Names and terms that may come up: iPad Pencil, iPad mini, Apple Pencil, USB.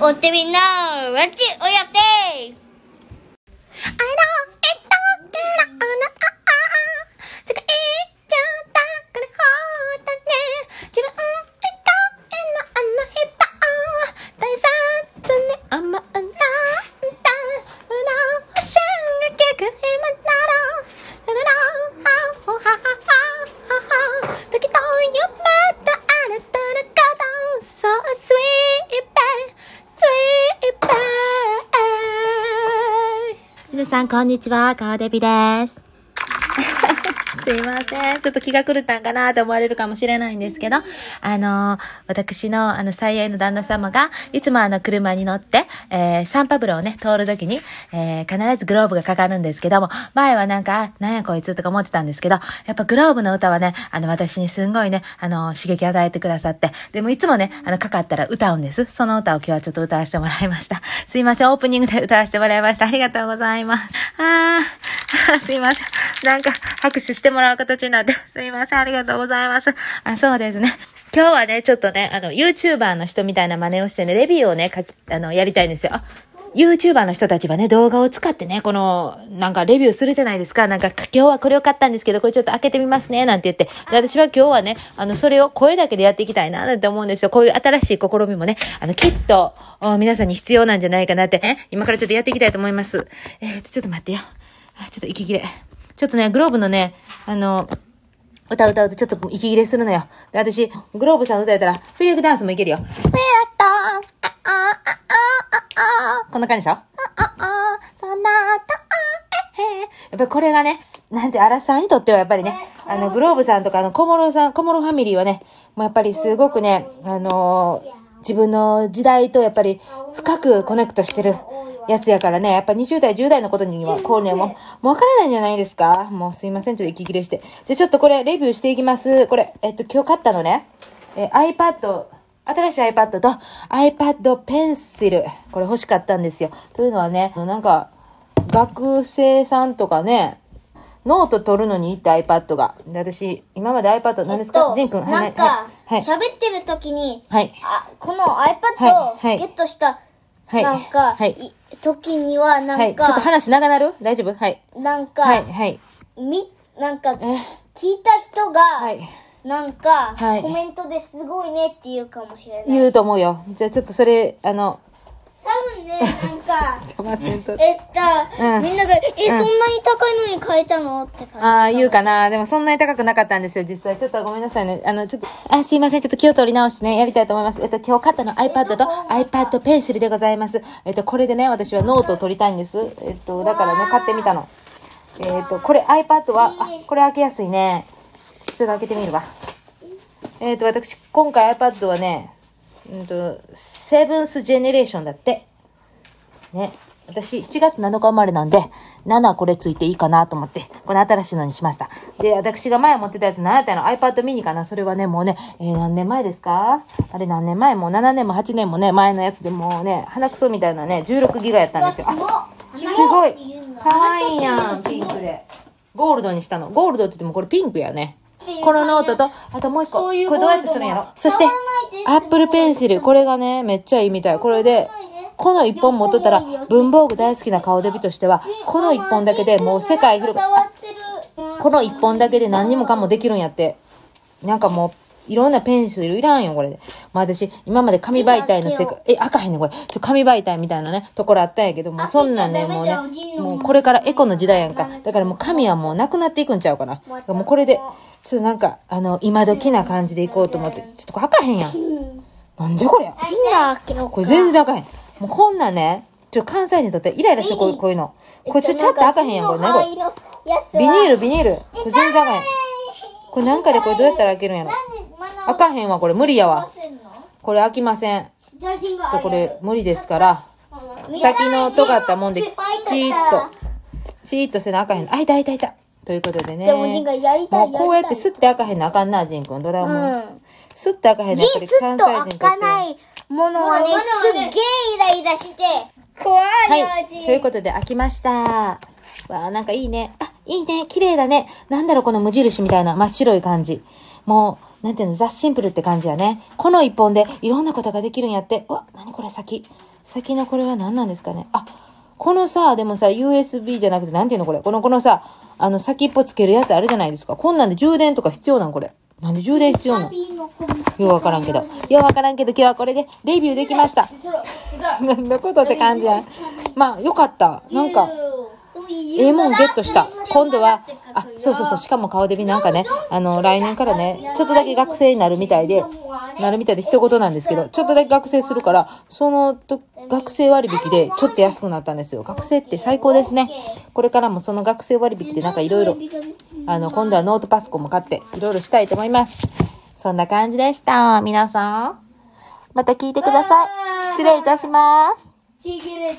追ってみんなーわちをやってー皆さんこんにちは、かおでびです。すいません。ちょっと気が狂ったんかなって思われるかもしれないんですけど、私の最愛の旦那様が、いつも車に乗って、サンパブロをね、通るときに、必ずグローブがかかるんですけども、前はなんか、なんやこいつとか思ってたんですけど、やっぱグローブの歌はね、私にすんごいね、刺激与えてくださって、でもいつもね、かかったら歌うんです。その歌を今日はちょっと歌わせてもらいました。すいません、オープニングで歌わせてもらいました。ありがとうございます。すいません。なんか、拍手してもらう形になって、すいません、ありがとうございます。そうですね。今日はね、ちょっとね、YouTuber の人みたいな真似をしてね、レビューをね、やりたいんですよ。YouTuber の人たちはね、動画を使ってね、この、なんかレビューするじゃないですか。なんか、今日はこれを買ったんですけど、これちょっと開けてみますね、なんて言って。で、私は今日はね、それを声だけでやっていきたいな、なんて思うんですよ。こういう新しい試みもね、きっと、皆さんに必要なんじゃないかなって、今からちょっとやっていきたいと思います。ちょっと待ってよ。ちょっと息切れ。ちょっとね、グローブのね、歌歌うとちょっと息切れするのよ。で、私、グローブさん歌えたら、フリークダンスもいけるよ。こんな感じでしょ？やっぱりこれがね、なんて、アラさんにとってはやっぱりね、グローブさんとか小諸ファミリーはね、もうやっぱりすごくね、自分の時代とやっぱり深くコネクトしてる。やつやからね、やっぱ20代、10代のことには、こうね、もう分からないんじゃないですか？もうすいません、ちょっと息切れして。じゃ、ちょっとこれ、レビューしていきます。これ、今日買ったのね、新しい iPad と iPad Pencil。これ欲しかったんですよ。というのはね、なんか、学生さんとかね、ノート取るのにいいって iPad が。で、私、今まで iPad、何ですか？ジン君。なんか、喋ってる時に、この iPad をゲットした、なんか、時にはなんか、ちょっと話長なる？大丈夫？なんか、なんか、聞いた人が、なんか、コメントですごいねって言うかもしれない。言うと思うよ。じゃあちょっとそれ、多分ね、なんか、みんなが、そんなに高いのに買えたのって感じ。言うかな。でもそんなに高くなかったんですよ、実際。ちょっとごめんなさいね。すいません。ちょっと気を取り直してね、やりたいと思います。今日買ったの iPad と iPad Pencil でございます。これでね、私はノートを取りたいんです。だからね、買ってみたの。これ iPad は、これ開けやすいね。ちょっと開けてみるわ。私、今回 iPad はね、セブンスジェネレーションだって。ね。私、7月7日生まれなんで、7これついていいかなと思って、この新しいのにしました。で、私が前持ってたやつ、何やったの ?iPad mini かな？それはね、もうね、何年前ですか？あれ何年前？もう7年も8年もね、前のやつでもうね、鼻くそみたいなね、16ギガやったんですよ。あ、すごい！かわいいやん、ピンクで。ゴールドにしたの。ゴールドって言ってもこれピンクやね。このノートと、あともう一個。これどうやってするんやろ？そして、Apple Pencil。これがね、めっちゃいいみたい。これで、この一本持っとったら、文房具大好きな顔デビとしては、この一本だけでもう世界広がる。この一本だけで何にもかもできるんやって。なんかもう、いろんなペンシルいらんよ、これで。まあ私、今まで紙媒体の世界、開かへんね、これ。紙媒体みたいなね、ところあったんやけど、もうそんなんね、もうね、もうこれからエコの時代やんか。だからもう紙はもうなくなっていくんちゃうかな。もうこれで、ちょっとなんか、今時な感じでいこうと思って、ちょっとこれ開かへんやん。なんじゃこりゃ。これ全然開かへん。もうこんなんね、ちょ、関西にとってイライラしてこういうの。これちょっと開かへんやん、これね、これ。ビニール。これ全然開かへん。これなんかでこれどうやったら開けるんやろ。開かへんわ、これ無理やわ。これ開きません。ちょっとこれ無理ですから、先の尖ったもんで、チーッとせな開かへん。あ、いた。ということでね。でも、ジンがやりたい。もうこうやってスッて開かへんのあかんな、ジン君。ドラム。スッて開かへんのやっぱり関西人とって。開かないものはね、すっげーイライラして。怖いよ、ジン。そういうことで開きました。わー、なんかいいね。あ、いいね。綺麗だね。なんだろ、この無印みたいな真っ白い感じ。もう、なんていうの、ザ・シンプルって感じやね。この一本でいろんなことができるんやって。うわ、なにこれ先。先のこれは何なんですかね。あ、このさ、でもさ、USB じゃなくて、なんていうのこれ。このさ、先っぽつけるやつあるじゃないですか。こんなんで充電とか必要なんこれ。なんで充電必要なの？ようわからんけど。今日はこれでレビューできました。なんだことって感じや。まあ、よかった。なんか、ええもんゲットした。今度は、あ、そうそうそう、しかも顔でみなんかね、来年からね、ちょっとだけ学生になるみたいで、一言なんですけど、ちょっとだけ学生するから、そのと、学生割引でちょっと安くなったんですよ。学生って最高ですね。これからもその学生割引でなんかいろいろ、今度はノートパソコンも買って、いろいろしたいと思います。そんな感じでした。皆さん、また聞いてください。失礼いたします。